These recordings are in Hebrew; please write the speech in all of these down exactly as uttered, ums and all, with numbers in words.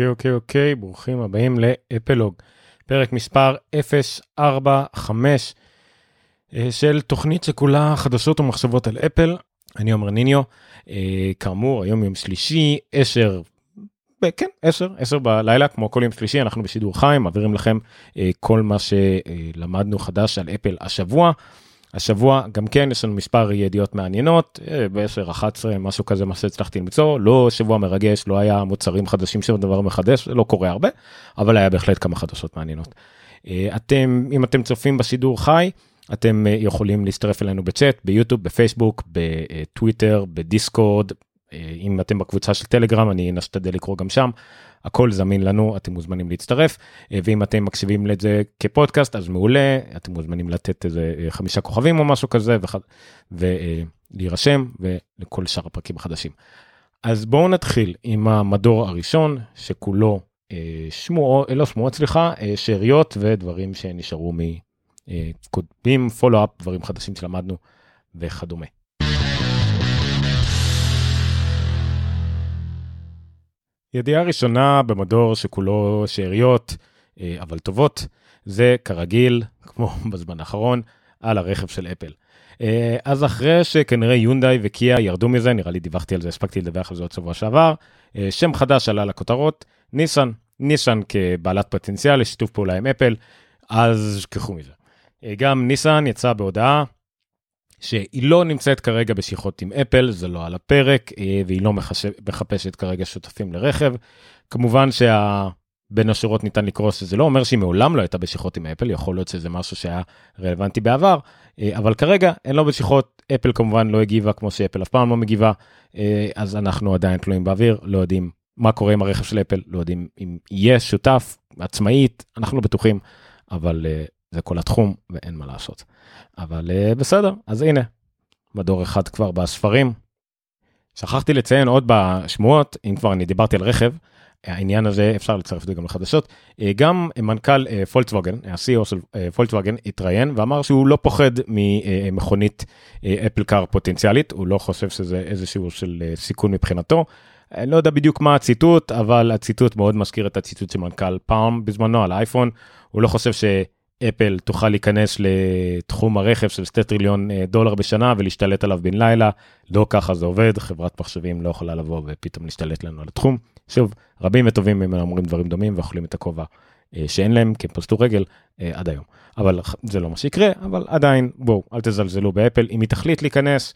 אוקיי, אוקיי, אוקיי, ברוכים הבאים לאפלוג, פרק מספר אפס ארבעים וחמש של תוכנית שכולה חדשות ומחשבות על אפל. אני אומר ניניו, כאמור, היום יום שלישי, עשר, כן, עשר, עשר בלילה, כמו כל יום שלישי, אנחנו בשידור חיים, מעבירים לכם כל מה שלמדנו חדש על אפל השבוע. השבוע גם כן יש לנו מספר ידיעות מעניינות, ב-עשר אחת עשרה משהו כזה מה שהצלחתי למצוא, לא שבוע מרגש, לא היה מוצרים חדשים של דבר מחדש, לא קורה הרבה, אבל היה בהחלט כמה חדשות מעניינות. אתם, אם אתם צופים בשידור חי, אתם יכולים להצטרף אלינו בצ'אט, ביוטיוב, בפייסבוק, בטוויטר, בדיסקורד, אם אתם בקבוצה של טלגרם, אני נשתדל לקרוא גם שם, הכל זמין לנו, אתם מוזמנים להצטרף, ואם אתם מקשיבים לזה כפודקאסט, אז מעולה, אתם מוזמנים לתת איזה חמישה כוכבים או משהו כזה, ולהירשם, ולכל שאר הפרקים החדשים. אז בואו נתחיל עם המדור הראשון, שכולו שמועות, לא שמועות, סליחה, שאריות ודברים שנשארו מקודמים, פולו-אפ, דברים חדשים שלמדנו וכדומה. ידיעה ראשונה במדור שכולו שאריות, אבל טובות, זה כרגיל, כמו בזמן האחרון, על הרכב של אפל. אז אחרי שכנראה יונדאי וקיה ירדו מזה, נראה לי דיווחתי על זה, הספקתי לדווח על זה עוד שבוע שעבר, שם חדש עלה לכותרות, ניסן, ניסן כבעלת פוטנציאל לשיתוף פעולה עם אפל, אז שכחו מזה. גם ניסן יצא בהודעה, שהיא לא נמצאת כרגע בשיחות עם אפל, זה לא על הפרק, והיא לא מחפשת כרגע שותפים לרכב. כמובן שבין השורות ניתן לקרוא שזה לא אומר שהיא מעולם לא הייתה בשיחות עם אפל, יכול להיות שזה משהו שהיה רלוונטי בעבר, אבל כרגע אין לא בשיחות, אפל כמובן לא הגיבה כמו שאפל אף פעם לא מגיבה, אז אנחנו עדיין תלויים באוויר, לא יודעים מה קורה עם הרכב של אפל, לא יודעים אם יהיה שותף, עצמאית, אנחנו לא בטוחים, אבל זה כל התחום ואין מה לעשות. אבל בסדר, אז הנה, מדור אחד כבר בספרים. שכחתי לציין עוד בשמועות, אם כבר אני דיברתי על רכב, העניין הזה אפשר לצרף את זה גם לחדשות, גם מנכ"ל פולקסווגן, ה-סי אי או של פולקסווגן, התראיין ואמר שהוא לא פוחד ממכונית אפל קאר פוטנציאלית, הוא לא חושב שזה איזשהו של סיכון מבחינתו, אני לא יודע בדיוק מה הציטוט, אבל הציטוט מאוד מזכיר את הציטוט של מנכ"ל פעם בזמנו על האייפון, הוא לא חושב ש... אפל תוכל להיכנס לתחום הרכב של שני טריליון דולר בשנה ולהשתלט עליו בין לילה, לא ככה זה עובד, חברת מחשבים לא יכולה לבוא ופתאום להשתלט לנו על התחום, שוב, רבים וטובים הם אומרים דברים דומים ואוכלים את הכובע שאין להם, כי הם פסטו רגל עד היום, אבל זה לא מה שיקרה, אבל עדיין, בואו, אל תזלזלו באפל, אם היא תחליט להיכנס,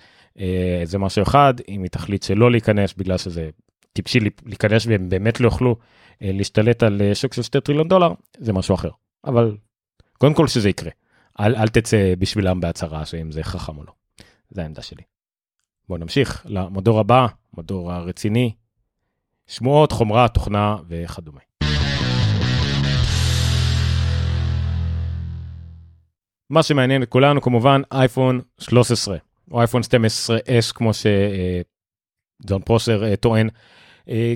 זה משהו אחד, אם היא תחליט שלא להיכנס בגלל שזה טיפשי להיכנס והם באמת לא יוכלו להשתלט על שוק של שני טריליון דולר, זה משהו אחר, אבל קודם כל שזה יקרה, אל, אל תצא בשבילם בהצהרה, שאם זה חכם או לא. זה העמדה שלי. בואו נמשיך למדור הבא, מדור הרציני, שמועות, חומרה, תוכנה וכדומה. מה שמעניין את כולנו כמובן, אייפון שלוש עשרה, או אייפון שתים עשרה אס, כמו שג'ון פרוסר טוען,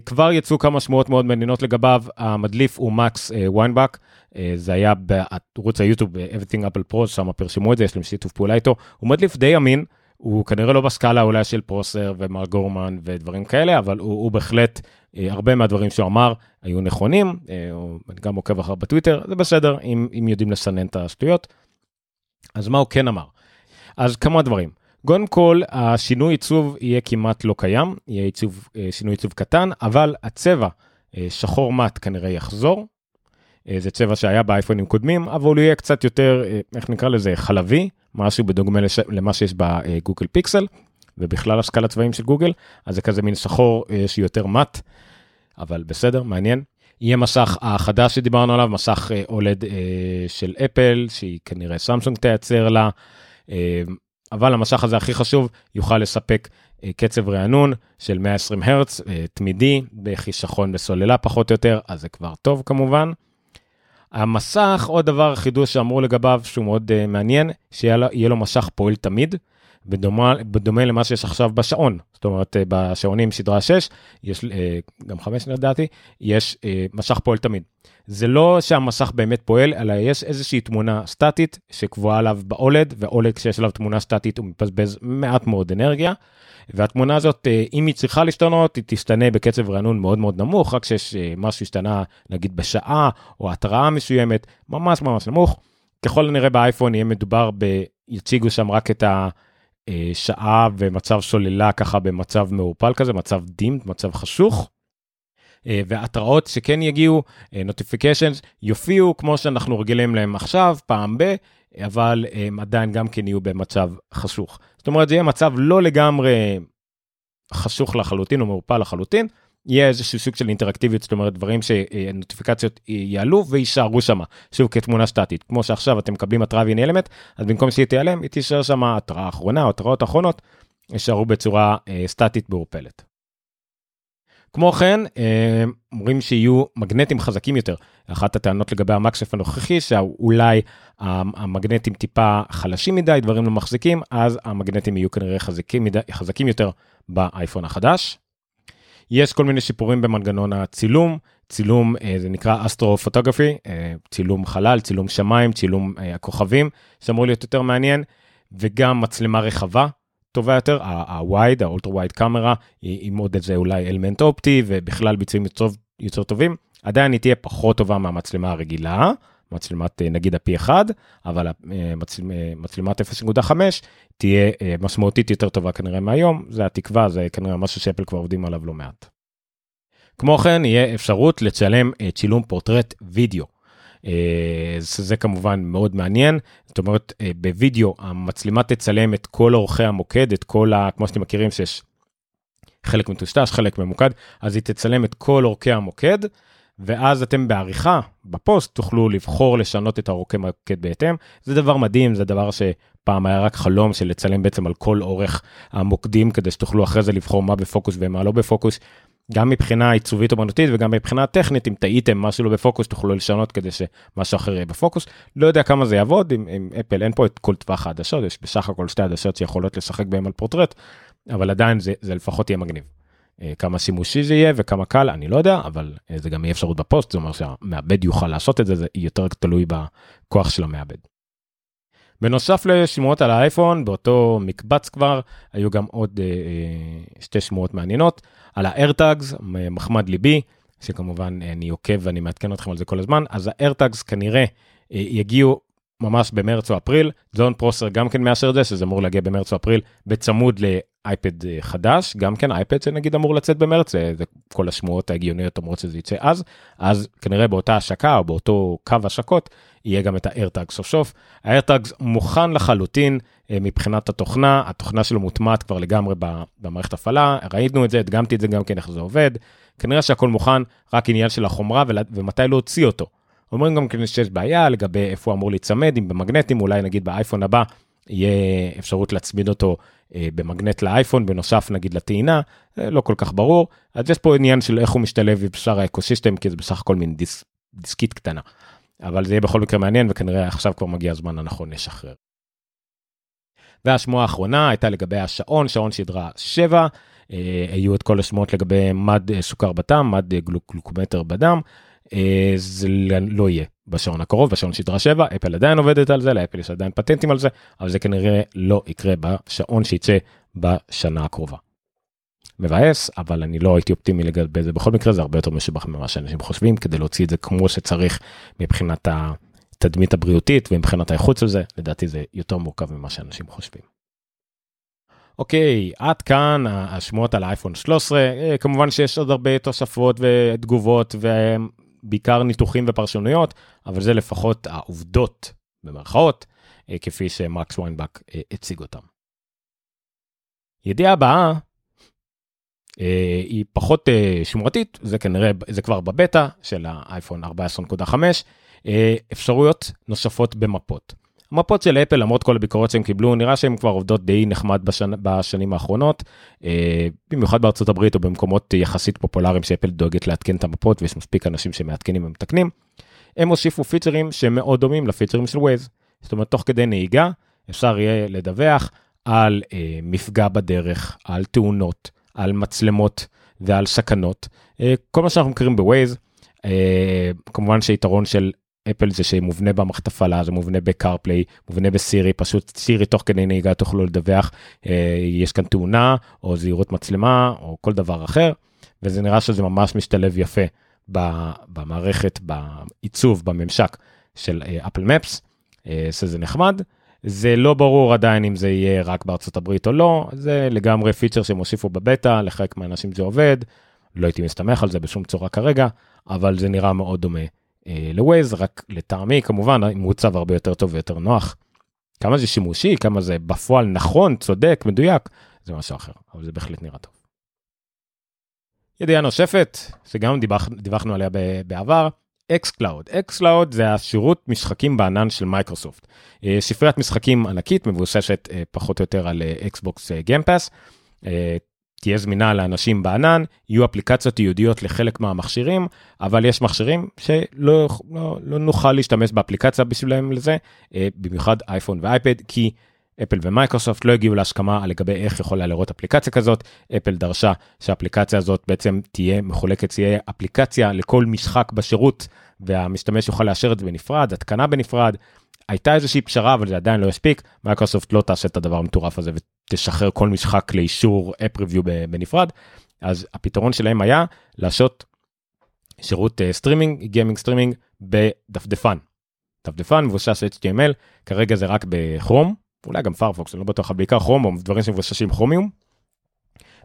כבר יצאו כמה שמועות מאוד מעניינות לגביו, המדליף הוא מקס ויינבק, זה היה בערוץ היוטיוב, Everything Apple Pro, שם פרשמו את זה, יש להם שיתוף פעולה איתו, הוא מדליף די אמין, הוא כנראה לא בסקאלה אולי של פרוסר ומר גורמן ודברים כאלה, אבל הוא, הוא בהחלט, הרבה מהדברים שהוא אמר היו נכונים, אני גם עוקב אחר בטוויטר, זה בסדר, אם, אם יודעים לסנן את השטויות, אז מה הוא כן אמר? אז כמה דברים, קודם כל, השינוי עיצוב יהיה כמעט לא קיים, יהיה עיצוב, שינוי עיצוב קטן, אבל הצבע שחור מט כנראה יחזור, זה צבע שהיה באייפונים קודמים, אבל הוא יהיה קצת יותר, איך נקרא לזה, חלבי, משהו בדוגמה למה שיש בגוגל פיקסל, ובכלל הסקאלה הצבעים של גוגל, אז זה כזה מין שחור שיותר מט, אבל בסדר, מעניין. יהיה מסך החדש שדיברנו עליו, מסך אולד של אפל, שהיא כנראה סמסונג תייצר לה, אבל המשך הזה הכי חשוב, יוכל לספק קצב רענון של מאה ועשרים הרץ, תמידי, בחישכון בסוללה פחות או יותר, אז זה כבר טוב כמובן. המסך, עוד דבר חידוש שאמרו לגביו, שהוא מאוד מעניין, שיהיה לו משך פועל תמיד, בדומה, בדומה למה שיש עכשיו בשעון, זאת אומרת, בשעונים שדרה שש, יש, גם חמש נרדעתי, יש משך פועל תמיד. זה לא שהמשך באמת פועל, אלא יש איזושהי תמונה סטטית שקבועה עליו באולד, ואולד כשיש עליו תמונה סטטית הוא מפזבז מעט מאוד אנרגיה, והתמונה הזאת, אם היא צריכה להשתנות, היא תשתנה בקצב רענון מאוד מאוד נמוך, רק שיש משהו השתנה, נגיד בשעה, או התראה מסוימת, ממש ממש נמוך. ככל הנראה באייפון יהיה מדובר ב... יציגו שם רק את השעה ומצב שוללה ככה במצב מעורפל כזה, מצב דים, מצב חשוך, והתראות שכן יגיעו, notifications, יופיעו כמו שאנחנו רגילים להם עכשיו, פעם ב, אבל הם עדיין גם כן יהיו במצב חשוך. זאת אומרת, זה יהיה מצב לא לגמרי חשוך לחלוטין או מעורפל לחלוטין, יהיה איזשהו סוג של אינטראקטיביות, זאת אומרת, דברים שנוטיפיקציות יעלו וישארו שם, שוב כתמונה סטטית, כמו שעכשיו אתם מקבלים התראה והיא נעלמת, אז במקום שהיא תיעלם, היא תישאר שם התראה האחרונה, או התראות האחרונות, ישארו בצורה אה, סטטית בעורפלת. כמו כן, אה, אומרים שיהיו מגנטים חזקים יותר, אחת הטענות לגבי המקשף הנוכחי, שאולי המגנטים טיפה חלשים מדי, דברים לא מחזיקים, אז המגנטים יהיו כנראה חזקים, מדי, חזקים יותר באייפון החדש. יש כל מיני שיפורים במנגנון הצילום, צילום זה נקרא אסטרופוטוגרפי, צילום חלל, צילום שמיים, צילום הכוכבים, שאמור להיות יותר מעניין, וגם מצלמה רחבה טובה יותר, ה-wide, ה-ultra-wide קאמרה, עם עוד איזה אולי אלמנט אופטי, ובכלל ביצועים יותר טובים, עדיין היא תהיה פחות טובה מהמצלמה הרגילה, מצלמת נגיד הפי אחד, אבל מצלמת אפס נקודה חמש תהיה משמעותית יותר טובה כנראה מהיום, זה התקווה, זה כנראה משהו שאפל כבר עובדים עליו לא מעט. כמו כן, יהיה אפשרות לצלם צילום פורטרט וידאו. זה כמובן מאוד מעניין, זאת אומרת, בוידאו המצלמה תצלם את כל אורכי המוקד, את כל, ה... כמו שאתם מכירים שיש חלק מטושטש, חלק ממוקד, אז היא תצלם את כל אורכי המוקד, ואז אתם בעריכה, בפוסט, תוכלו לבחור לשנות את אורכי המוקד בהתאם. זה דבר מדהים, זה דבר שפעם היה רק חלום של לצלם בעצם על כל אורך המוקדים, כדי שתוכלו אחרי זה לבחור מה בפוקוס ומה לא בפוקוס, גם מבחינה עיצובית אומנותית וגם מבחינה טכנית, אם טעיתם משהו לא בפוקוס, תוכלו לשנות כדי שמשהו אחר יהיה בפוקוס. לא יודע כמה זה יעבוד, עם, עם אפל אין פה את כל טווח העדשות, יש בסך הכל שתי עדשות שיכולות לשחק בהם על פורטרט, אבל עדיין זה, זה לפחות יהיה מגניב. כמה שימושי זה יהיה וכמה קל, אני לא יודע, אבל זה גם יהיה אפשרות בפוסט, זאת אומרת שהמעבד יוכל לעשות את זה, זה יותר תלוי בכוח של המעבד. בנוסף לשמועות על האייפון, באותו מקבץ כבר, היו גם עוד אה, שתי שמועות מעניינות, על ה-AirTags, מחמד ליבי, שכמובן אני עוקב ואני מעדכן אתכם על זה כל הזמן, אז ה-AirTags כנראה אה, יגיעו ממש במרץ או אפריל, זון פרוסר גם כן מאשר זה, שזה אמור להגיע במרץ או אפריל, בצמוד לאייפד חדש, גם כן אייפד שנגיד אמור לצאת במרץ, זה כל השמועות ההגיוניות אומרות שזה יצא אז, אז כנראה באותה השקה או באותו קו השקות, יהיה גם את ה-AirTags סוף סוף, ה-AirTags מוכן לחלוטין מבחינת התוכנה, התוכנה שלו מוטמעת כבר לגמרי במערכת הפעלה, ראינו את זה, הדגמתי את זה גם כן איך זה עובד, כנראה שהכל מוכן, רק עניין של החומרה ומתי להוציא אותו. אומרים גם כנראה שיש בעיה לגבי איפה הוא אמור להצמד, אם במגנטים, אולי נגיד באייפון הבא, יהיה אפשרות להצמיד אותו במגנט לאייפון, בנוסף נגיד לטעינה, לא כל כך ברור, אז יש פה עניין של איך הוא משתלב בשאר האקוסיסטם, כי זה בסך הכל מין דיס, דיסקית קטנה, אבל זה יהיה בכל מקרה מעניין, וכנראה עכשיו כבר מגיע הזמן הנכון לשחרר. והשמועה האחרונה הייתה לגבי השעון, שעון שדרה שבע, היו את כל השמועות לגבי מד סוכר בדם, מד גלוקומטר בדם, זה לא יהיה בשעון הקרוב, בשעון שדרה שבע, אפל עדיין עובדת על זה, לאפל יש עדיין פטנטים על זה, אבל זה כנראה לא יקרה בשעון שיצא בשנה הקרובה. מבאס, אבל אני לא הייתי אופטימי לגבי זה, בכל מקרה זה הרבה יותר משובח ממה שאנשים חושבים, כדי להוציא את זה כמו שצריך מבחינת התדמית הבריאותית ומבחינת האיכות של זה, לדעתי זה יותר מורכב ממה שאנשים חושבים. אוקיי, עד כאן השמועות על האייפון שלוש עשרה, כמובן שיש עוד הרבה תוספות ותגובות ובעיקר ניתוחים ופרשנויות, אבל זה לפחות העובדות במרכאות, כפי שמרק ויינבק הציג אותם. ידיעה הבאה היא פחות שמועתית, זה כנראה, זה כבר בבטא של האייפון ארבע עשרה נקודה חמש, אפשרויות נוספות במפות. המפות של אפל, למרות כל הביקורות שהם קיבלו, נראה שהן כבר עובדות די נחמד בשנ... בשנים האחרונות, במיוחד בארצות הברית או במקומות יחסית פופולריים שאפל דואגת להתקן את המפות, ויש מספיק אנשים שמעדכנים ומתקנים, הם הוסיפו פיצ'רים שמאוד דומים לפיצ'רים של Waze, זאת אומרת, תוך כדי נהיגה, אפשר יהיה לדווח על אה, מפגע בדרך, על תאונות, על מצלמות ועל סכנות. אה, כל מה שאנחנו מכירים בווייז, אה, כמובן שיתרון של אפל זה שמובנה במחטפלה, זה מובנה בקארפליי, מובנה בסירי, פשוט סירי תוך כדי נהיגה תוכלו לדווח, אה, יש כאן תאונה, או זהירות מצלמה, או כל דבר אחר, וזה נראה שזה ממש משתלב יפה במערכת, בעיצוב, בממשק של אפל מפס, שזה נחמד. זה לא ברור עדיין אם זה יהיה רק בארצות הברית או לא, זה לגמרי פיצ'ר שמוסיפו בבטא, לחלק מהאנשים זה עובד, לא הייתי מסתמך על זה בשום צורה כרגע, אבל זה נראה מאוד דומה לווייז, רק לטעמי כמובן, עם מוצב הרבה יותר טוב ויותר נוח. כמה זה שימושי, כמה זה בפועל נכון, צודק, מדויק, זה משהו אחר, אבל זה בהחלט נראה טוב. ידיעה נוספת, שגם דיווחנו עליה בעבר, Xcloud. Xcloud זה השירות משחקים בענן של מייקרוסופט. ספריית משחקים ענקית, מבוססת פחות או יותר על Xbox Game Pass, תהיה זמינה לאנשים בענן, יהיו אפליקציות ייעודיות לחלק מהמכשירים, אבל יש מכשירים שלא לא, לא נוכל להשתמש באפליקציה בשבילם לזה, במיוחד אייפון ואייפד, כי אפל ומייקרוסופט לא הגיעו להשכמה לגבי איך יכולה לראות אפליקציה כזאת. אפל דרשה שהאפליקציה הזאת בעצם תהיה מחולקת, תהיה אפליקציה לכל משחק בשירות, והמשתמש יוכל לאשר את זה בנפרד, התקנה בנפרד. הייתה איזושהי פשרה, אבל זה עדיין לא יספיק. מייקרוסופט לא תעשה את הדבר המטורף הזה, ותשחרר כל משחק לאישור אפ ריוויו בנפרד. אז הפתרון שלהם היה לעשות שירות סטרימינג, גיימינג סטרימינג, בדפדפן. דפדפן מבוסס אייץ' טי אם אל, כרגע זה רק בכרום. אולי גם פארפוקס, אני לא בטוח, בעיקר כרום, או דברים שמבוששים כרומיום,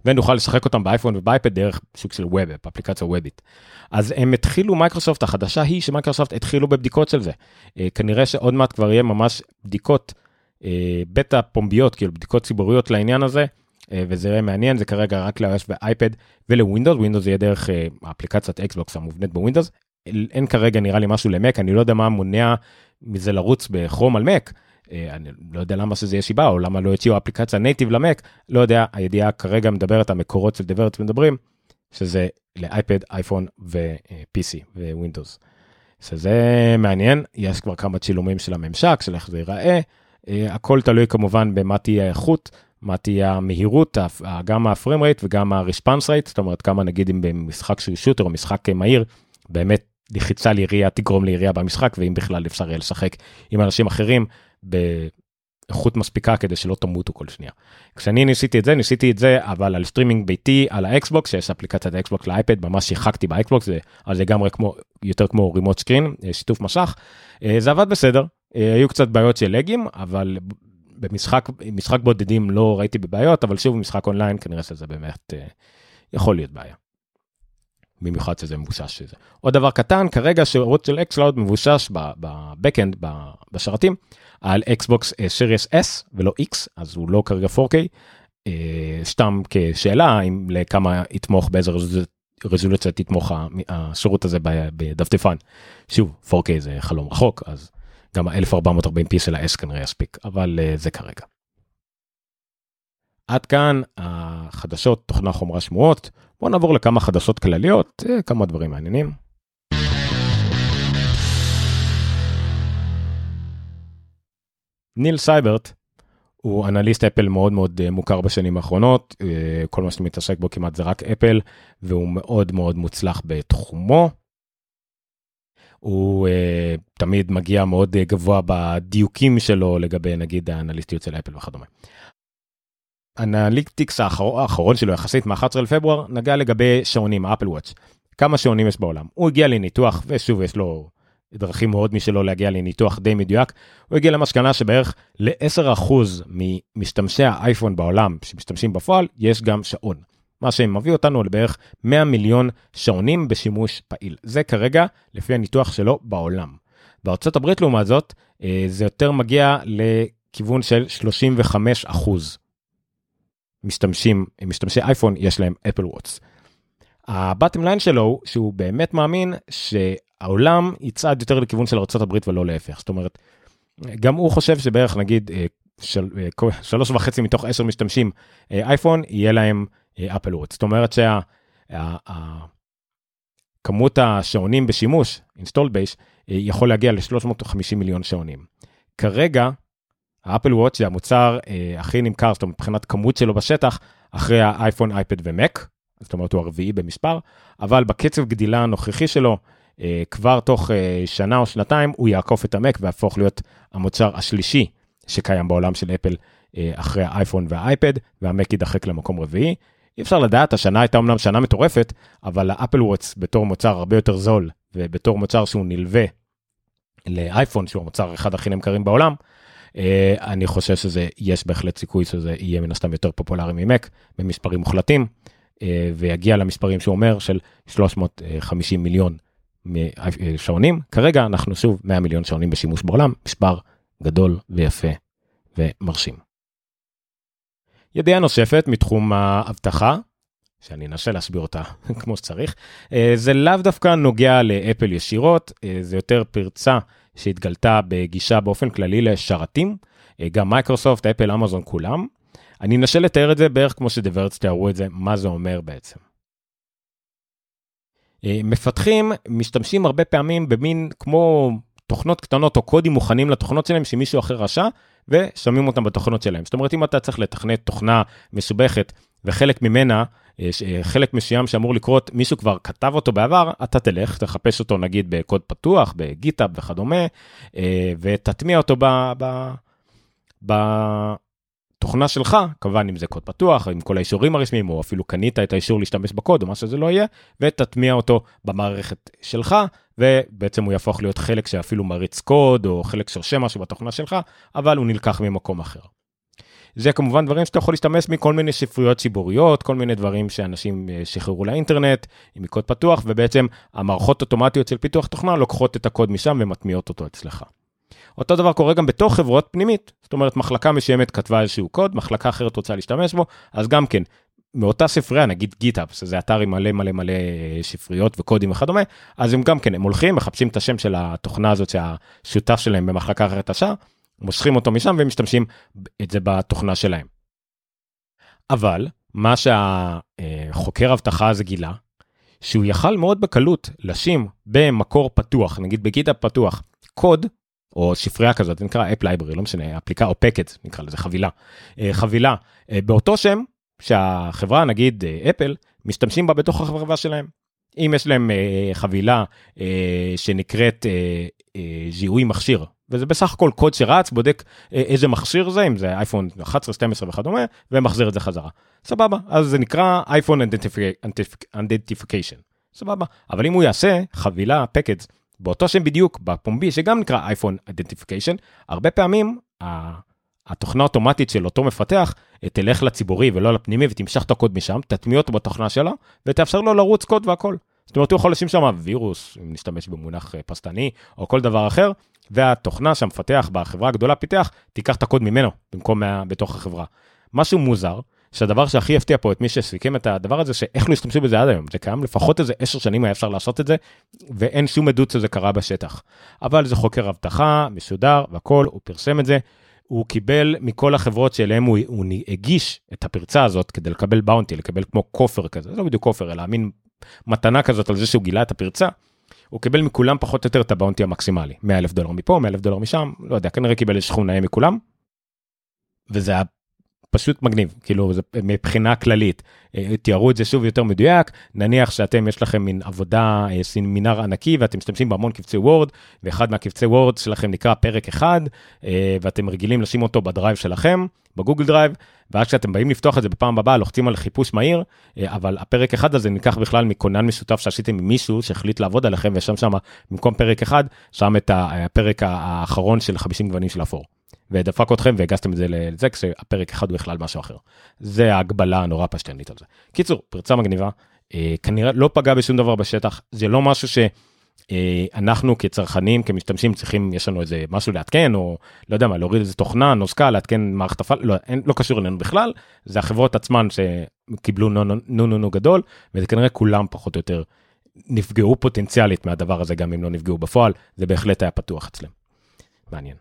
ונוכל לשחק אותם באייפון ובאייפד דרך סוג של ווב-אפ, אפליקציה וובית. אז הם התחילו, מייקרוסופט, החדשה היא שמייקרוסופט התחילו בבדיקות של זה. כנראה שעוד מעט כבר יהיה ממש בדיקות בטא פומביות, כאילו בדיקות ציבוריות לעניין הזה, וזה יהיה מעניין, זה כרגע רק ל-iOS ואייפד ולווינדוס, ווינדוס יהיה דרך אפליקציית Xbox המובנית בווינדוס. אין כרגע נראה לי משהו למק, אני לא יודע מה מונע מזה לרוץ בכרום על מק. אני לא יודע למה שזה יהיה שיבה, או למה לא יציאו אפליקציה נייטיב למק, לא יודע, הידיעה כרגע מדברת, המקורות של דברת מדברים, שזה לאייפד, אייפון ו-פי סי ו-Windows. שזה מעניין, יש כבר כמה צילומים של הממשק, של איך זה ייראה, הכל תלוי כמובן במה תהיה האיכות, מה תהיה המהירות, גם ה-frame rate וגם ה-response rate, זאת אומרת כמה נגיד אם במשחק שהוא שוטר או משחק מהיר, באמת לחיצה לירייה תגרום לירייה במשחק, ואם בכלל אפשר יהיה לשחק עם אנשים אחרים, באיכות מספיקה כדי שלא תמותו כל שנייה. כשאני ניסיתי את זה, ניסיתי את זה, אבל על סטרימינג ביתי, על האקסבוקס, שיש אפליקציית האקסבוקס לאייפד, ממש שיחקתי באקסבוקס, אז זה גם יותר כמו רימוט סקרין, שיתוף משך, זה עבד בסדר, היו קצת בעיות של לגים, אבל במשחק, משחק בודדים לא ראיתי בבעיות, אבל שוב משחק אונליין, כנראה שזה באמת יכול להיות בעיה. במיוחד שזה מבושש שזה. עוד דבר קטן, כרגע שירות של Xcloud מבושש בבקאנד, בשרתים, על Xbox Series S ולא X, אז הוא לא כרגע פור קיי, סתם כשאלה, אם לכמה יתמוך, באיזה רזולוציה תתמוך השירות הזה בדפדפן. שוב, פור קיי זה חלום רחוק, אז גם ה-אלף ארבע מאות וארבעים פי של ה-S כנראה יספיק, אבל זה כרגע. עד כאן החדשות, תוכנה חומרה שמועות, בוא נעבור לכמה חדשות כלליות, כמה דברים מעניינים. ניל סייברט הוא אנליסט אפל מאוד מאוד מוכר בשנים האחרונות, כל מה שמתעסק בו כמעט זה רק אפל, והוא מאוד מאוד מוצלח בתחומו. הוא תמיד מגיע מאוד גבוה בדיוקים שלו לגבי נגיד האנליסטיות של אפל וכדומה. אנליטיקס האחרון שלו יחסית מה-אחד עשר לפברואר נגע לגבי שעונים, האפל וואץ', כמה שעונים יש בעולם. הוא הגיע לניתוח, ושוב יש לו דרכים מאוד משלו להגיע לניתוח די מדויק, הוא הגיע למסקנה שבערך ל-עשרה אחוז ממשתמשי האייפון בעולם שמשתמשים בפועל יש גם שעון. מה שמביא אותנו לבערך מאה מיליון שעונים בשימוש פעיל. זה כרגע לפי הניתוח שלו בעולם. בארצות הברית לעומת זאת, זה יותר מגיע לכיוון של שלושים וחמישה אחוז. משתמשים, משתמשי אייפון, יש להם אפל וואץ'. הבטם ליין שלו, שהוא באמת מאמין שהעולם יצעד יותר לכיוון של ארצות הברית ולא להפך. זאת אומרת, גם הוא חושב שבערך נגיד של, שלוש וחצי מתוך עשר משתמשים אייפון, יהיה להם אפל וואץ'. זאת אומרת שהכמות השעונים בשימוש, install base, יכול להגיע ל-שלוש מאות וחמישים מיליון שעונים. כרגע, האפל וואץ' זה המוצר אה, הכי נמכר, זאת אומרת, מבחינת כמות שלו בשטח, אחרי האייפון, אייפד ומק, זאת אומרת, הוא הרביעי במספר, אבל בקצב גדילה הנוכחי שלו, אה, כבר תוך אה, שנה או שנתיים, הוא יעקוף את המק, והפוך להיות המוצר השלישי, שקיים בעולם של אפל, אה, אחרי האייפון והאייפד, והמק ידחק למקום רביעי. אי אפשר לדעת, השנה הייתה אמנם שנה מטורפת, אבל האפל וואץ' בתור מוצר הרבה יותר זול, ובתור מוצר שהוא נלווה לאייפון, שהוא המוצר אחד הכי נמכרים בעולם, אני חושב שזה, יש בהחלט סיכוי שזה יהיה מן הסתם יותר פופולרי ממק, במספרים מוחלטים, ויגיע למספרים שהוא אומר של שלוש מאות וחמישים מיליון שעונים. כרגע אנחנו שוב מאה מיליון שעונים בשימוש בעולם, מספר גדול ויפה ומרשים. ידיעה נוספת מתחום האבטחה, שאני אנסה להסביר אותה כמו שצריך, זה לאו דווקא נוגע לאפל ישירות, זה יותר פרצה שהתגלתה בגישה באופן כללי לשרתים, גם מייקרוסופט, אפל, אמזון, כולם. אני אנסה לתאר את זה בערך כמו שדברץ תיארו את זה, מה זה אומר בעצם. מפתחים משתמשים הרבה פעמים במין כמו תוכנות קטנות או קודים מוכנים לתוכנות שלהם שמישהו אחר רשע, ושמים אותם בתוכנות שלהם. זאת אומרת, אם אתה צריך לתכנת תוכנה מסובכת, וחלק ממנה, חלק מסוים שאמור לקרות, מישהו כבר כתב אותו בעבר, אתה תלך, תחפש אותו נגיד בקוד פתוח, בגיטאב וכדומה, ותטמיע אותו בתוכנה שלך, כמובן אם זה קוד פתוח, עם כל האישורים הרשמיים, או אפילו קנית את האישור להשתמש בקוד, או מה שזה לא יהיה, ותטמיע אותו במערכת שלך, ובעצם הוא יהפוך להיות חלק שאפילו מריץ קוד, או חלק שרשם משהו בתוכנה שלך, אבל הוא נלקח ממקום אחר. זה כמובן דברים שאתה יכול להשתמש מכל מיני ספריות ציבוריות, כל מיני דברים שאנשים שחררו לאינטרנט, עם קוד פתוח, ובעצם המערכות אוטומטיות של פיתוח תוכנה לוקחות את הקוד משם ומטמיעות אותו אצלך. אותו דבר קורה גם בתוך חברות פנימית, זאת אומרת מחלקה משיימת כתבה איזשהו קוד, מחלקה אחרת רוצה להשתמש בו, אז גם כן, מאותה ספרייה, נגיד גיטאב, שזה אתר עם מלא מלא מלא ספריות וקודים וכדומה, אז הם גם כן, הם הולכים, מחפשים את השם של התוכנה הזאת שהשותף שלהם במחלקה אחרת השעה, מושכים אותו משם והם משתמשים את זה בתוכנה שלהם. אבל מה שהחוקר הבטחה הזה גילה, שהוא יכל מאוד בקלות לשים במקור פתוח, נגיד בגיטאב פתוח, קוד, או ספרייה כזאת, זה נקרא App Library, לא משנה, אפליקה או פקט, נקרא לזה חבילה, חבילה, באותו שם שהחברה, נגיד אפל, משתמשים בה בתוך החברה שלהם. אם יש להם חבילה שנקראת זיהוי מכשיר, וזה בסך הכל קוד שרץ, בודק איזה מכשיר זה, אם זה אייפון אחת עשרה, שתים עשרה וכדומה, ומחזיר את זה חזרה. סבבה, אז זה נקרא iPhone Identification. סבבה, אבל אם הוא יעשה חבילה, פקט, באותו שם בדיוק, בפומבי, שגם נקרא iPhone Identification, הרבה פעמים התוכנה האוטומטית של אותו מפתח, תלך לציבורי ולא לפנימי, ותמשך את הקוד משם, תטמיע אותו בתוכנה שלה, ותאפשר לו לרוץ קוד והכל. זאת אומרת, הוא יכול לשים שם וירוס, אם נשתמש במונח פסטני, או כל דבר אחר, והתוכנה שהמפתח בחברה הגדולה פיתח, תיקח את הקוד ממנו, במקום בתוך החברה. משהו מוזר, שהדבר שהכי הפתיע פה את מי שסביקים את הדבר הזה, שאיך לא השתמשו בזה עד היום, זה קיים, לפחות איזה עשר שנים היה אפשר לעשות את זה, ואין שום עדות שזה קרה בשטח. אבל זה חוקר הבטחה, מסודר, והכל, הוא פרסם את זה, הוא קיבל מכל החברות שאליהם הוא, הוא הגיש את הפרצה הזאת, כדי לקבל באונטי, לקבל כמו כופר כזה, לא בדיוק כופר, אלא מין מתנה כזאת על זה שהוא גילה את הפרצה, הוא קיבל מכולם פחות או יותר את הבאונטי המקסימלי, מאה אלף דולר מפה, מאה אלף דולר משם, לא יודע, כנראה קיבל שכונה מכולם, וזה היה פשוט מגניב, כאילו, זה מבחינה כללית, תיארו את זה שוב יותר מדויק, נניח שאתם, יש לכם מין עבודה, סמינר ענקי, ואתם משתמשים בהמון קבצי וורד, ואחד מהקבצי וורד שלכם נקרא פרק אחד, ואתם רגילים לשים אותו בדרייב שלכם, בגוגל דרייב, ואז כשאתם באים לפתוח את זה בפעם הבאה, לוחצים על חיפוש מהיר, אבל הפרק אחד הזה ניקח בכלל מכונן משותף שעשיתם עם מישהו שהחליט לעבוד עליכם, ושם שם, במקום פרק אחד, שם את הפרק האחרון של חמישים גוונים של אפור. ודפק אתכם והגסתם את זה לזה, כשהפרק אחד הוא בכלל משהו אחר. זה ההגבלה הנורא פשטנית על זה. קיצור, פרצה מגניבה, אה, כנראה לא פגע בשום דבר בשטח, זה לא משהו שאנחנו אה, כצרכנים, כמשתמשים צריכים, יש לנו איזה משהו להתקן, או לא יודע מה, להוריד איזה תוכנה, נוסקה, להתקן מערכת הפעלה, לא, לא קשור אלינו בכלל, זה החברות עצמן שקיבלו נו נו נו, נו, נו גדול, וזה כנראה כולם פחות או יותר נפגעו פוטנציאלית מהדבר הזה, גם אם לא נפגעו בפועל, זה בהחלט היה פתוח אצלם. מעניין.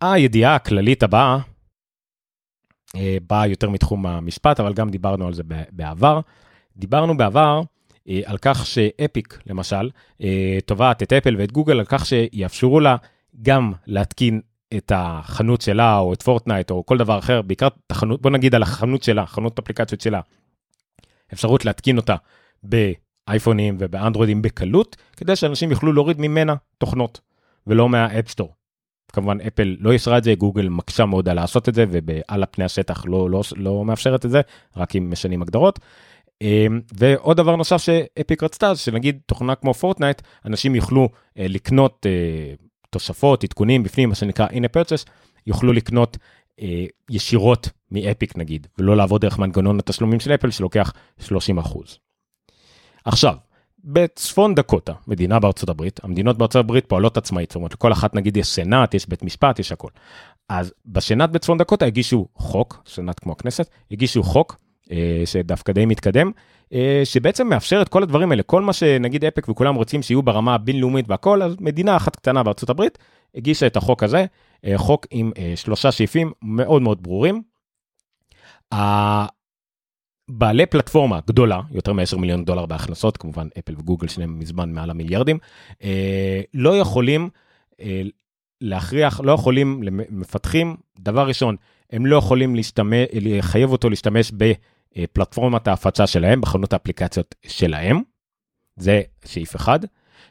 הידיעה הכללית הבאה, באה יותר מתחום המשפט, אבל גם דיברנו על זה בעבר. דיברנו בעבר על כך שאפיק, למשל, תובעת את אפל ואת גוגל, על כך שיאפשרו לה גם להתקין את החנות שלה, או את פורטנייט, או כל דבר אחר, בעיקר את החנות, בוא נגיד על החנות שלה, חנות אפליקציות שלה, אפשרות להתקין אותה באייפונים ובאנדרואידים בקלות, כדי שאנשים יוכלו להוריד ממנה תוכנות, ולא מהאפסטור. כמובן, אפל לא ישרה את זה, גוגל מקשה מאוד על לעשות את זה, ועל הפני השטח לא, לא, לא מאפשרת את זה, רק עם משנים הגדרות. ועוד דבר נוסף שאפיק רצתה, שנגיד תוכנה כמו פורטנייט, אנשים יוכלו לקנות תוספות, עדכונים בפנים, מה שנקרא in a purchase, יוכלו לקנות ישירות מאפיק נגיד, ולא לעבוד דרך מנגנון התשלומים של אפל, שלוקח שלושים אחוז. עכשיו, בצפון דקוטה, מדינה בארצות הברית, המדינות בארצות הברית פועלות עצמאית, זאת אומרת, לכל אחת נגיד יש סנאט, יש בית משפט, יש הכל. אז בסנאט בצפון דקוטה הגישו חוק, סנאט כמו הכנסת, הגישו חוק, שדווקא די מתקדם, שבעצם מאפשר את כל הדברים האלה, כל מה שנגיד אפק וכולם רוצים שיהיו ברמה הבינלאומית והכל, אז מדינה אחת קטנה בארצות הברית, הגישה את החוק הזה, חוק עם שלושה סעיפים מאוד מאוד ברורים, בעלי פלטפורמה גדולה, יותר מ-עשרה מיליון דולר בהכנסות, כמובן אפל וגוגל שניהם מזמן מעל המיליארדים, לא יכולים להכריח, לא יכולים למפתחים, דבר ראשון, הם לא יכולים להשתמש, לחייב אותו להשתמש בפלטפורמת ההפצה שלהם, בחנות האפליקציות שלהם, זה סעיף אחד.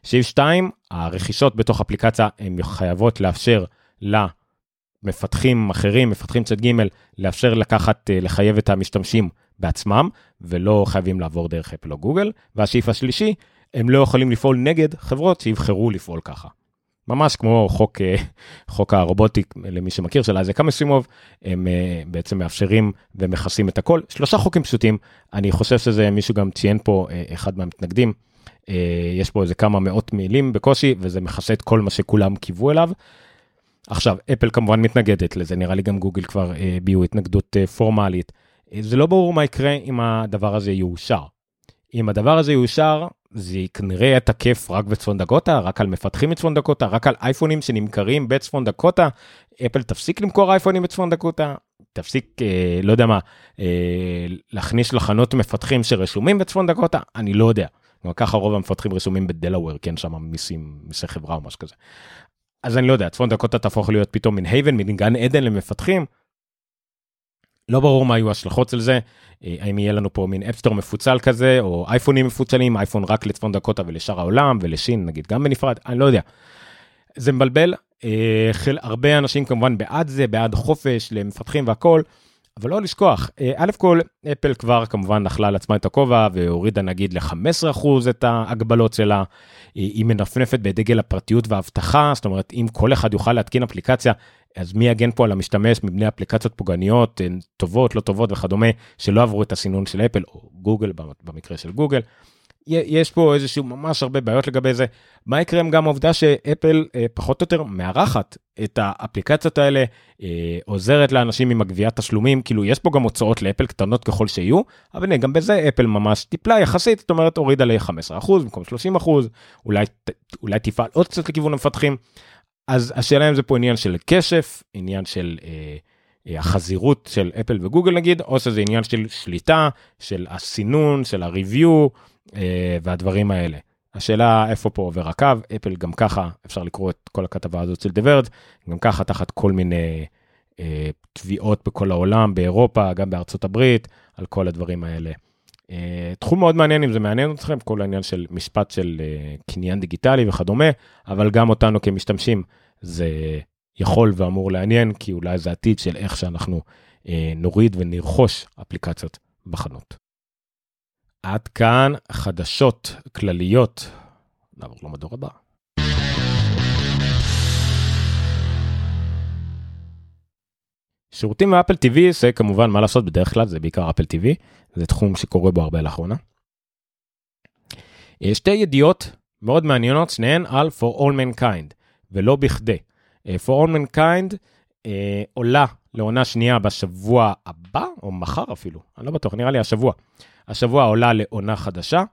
סעיף שתיים, הרכישות בתוך אפליקציה, הן חייבות לאפשר למפתחים אחרים, מפתחים צד ג' לאפשר לקחת, לחייב את המשתמשים בעצמם, ולא חייבים לעבור דרך אפל או גוגל. והסעיף השלישי, הם לא יכולים לפעול נגד חברות שיבחרו לפעול ככה. ממש כמו חוק, חוק הרובוטיק, למי שמכיר, של איזק אסימוב, הם בעצם מאפשרים ומכסים את הכל. שלושה חוקים פשוטים, אני חושב שזה מישהו גם ציין פה, אחד מהמתנגדים, יש פה איזה כמה מאות מילים בקושי, וזה מכסה את כל מה שכולם קיוו אליו. עכשיו, אפל כמובן מתנגדת לזה, נראה לי גם גוגל כבר ביו התנגדות פורמלית. זה לא ברור מה יקרה אם הדבר הזה יאושר. אם הדבר הזה יאושר, זה כנראה תקף רק בצפון דקוטה, רק על מפתחים בצפון דקוטה, רק על אייפונים שנמכרים בצפון דקוטה, אפל תפסיק למכור אייפונים בצפון דקוטה, תפסיק, אה, לא יודע מה, אה, להכניס לחנות מפתחים שרשומים בצפון דקוטה, אני לא יודע, גם ככה רוב המפתחים רשומים בדלאוור, כן, שם מיסים, מיסי חברה או משהו כזה, אז אני לא יודע, צפון דקוטה תהפוך להיות פתאום מן הייבן, מן גן עדן למפתחים, לא ברור מה היו השלכות של זה, האם יהיה לנו פה מין אפסטור מפוצל כזה, או אייפונים מפוצלים, אייפון רק לצפון דקוטה ולשאר העולם, ולשין נגיד גם בנפרד, אני לא יודע. זה מבלבל, הרבה אנשים כמובן בעד זה, בעד חופש למפתחים והכל, אבל לא לשכוח, א' כל, אפל כבר כמובן נחלה על עצמה את הכובע, והורידה נגיד ל-חמישה עשר אחוז את ההגבלות שלה, היא מנפנפת בדגל הפרטיות וההבטחה, זאת אומרת, אם כל אחד יוכל להתקין אפליקציה, אז מי יגן פה על המשתמש מבני אפליקציות פוגעניות, טובות, לא טובות וכדומה, שלא עברו את הסינון של אפל, או גוגל, במקרה של גוגל, יש פה איזשהו ממש הרבה בעיות לגבי זה, מה יקרה גם העובדה שאפל פחות או יותר מארחת את האפליקציות האלה, עוזרת לאנשים עם הגביית תשלומים, כאילו יש פה גם הוצאות לאפל קטנות ככל שיהיו, אבל גם בזה אפל ממש טיפלה יחסית, זאת אומרת הורידה ל-חמישה עשר אחוז במקום שלושים אחוז, אולי, אולי תפעל עוד קצת לכיוון המפתחים, אז השאלה אם זה פה עניין של קשף, עניין של אה, אה, החזירות של אפל וגוגל נגיד, או שזה עניין של שליטה, של הסינון, של הריוויו, אה, והדברים האלה. השאלה איפה פה עובר הקו, אפל גם ככה, אפשר לקרוא את כל הכתבה הזאת של דברד, גם ככה תחת כל מיני אה, תביעות בכל העולם, באירופה, גם בארצות הברית, על כל הדברים האלה. תחום מאוד מעניין, אם זה מעניין אתכם, כל העניין של משפט של קניין דיגיטלי וכדומה, אבל גם אותנו כמשתמשים זה יכול ואמור לעניין, כי אולי זה עתיד של איך שאנחנו נוריד ונרכוש אפליקציות בחנות. עד כאן חדשות כלליות, נעבור למדור הבא. שירותים מאפל טי וי, זה כמובן מה לעשות בדרך כלל, זה בעיקר אפל טי וי, זה תחום שקורה בו הרבה לאחרונה. שתי ידיעות מאוד מעניינות, שניהן על For All Mankind, ולא בכדי. For All Mankind אה, עולה לעונה שנייה בשבוע הבא, או מחר אפילו, אני לא בטוח, נראה לי השבוע. השבוע עולה לעונה חדשה,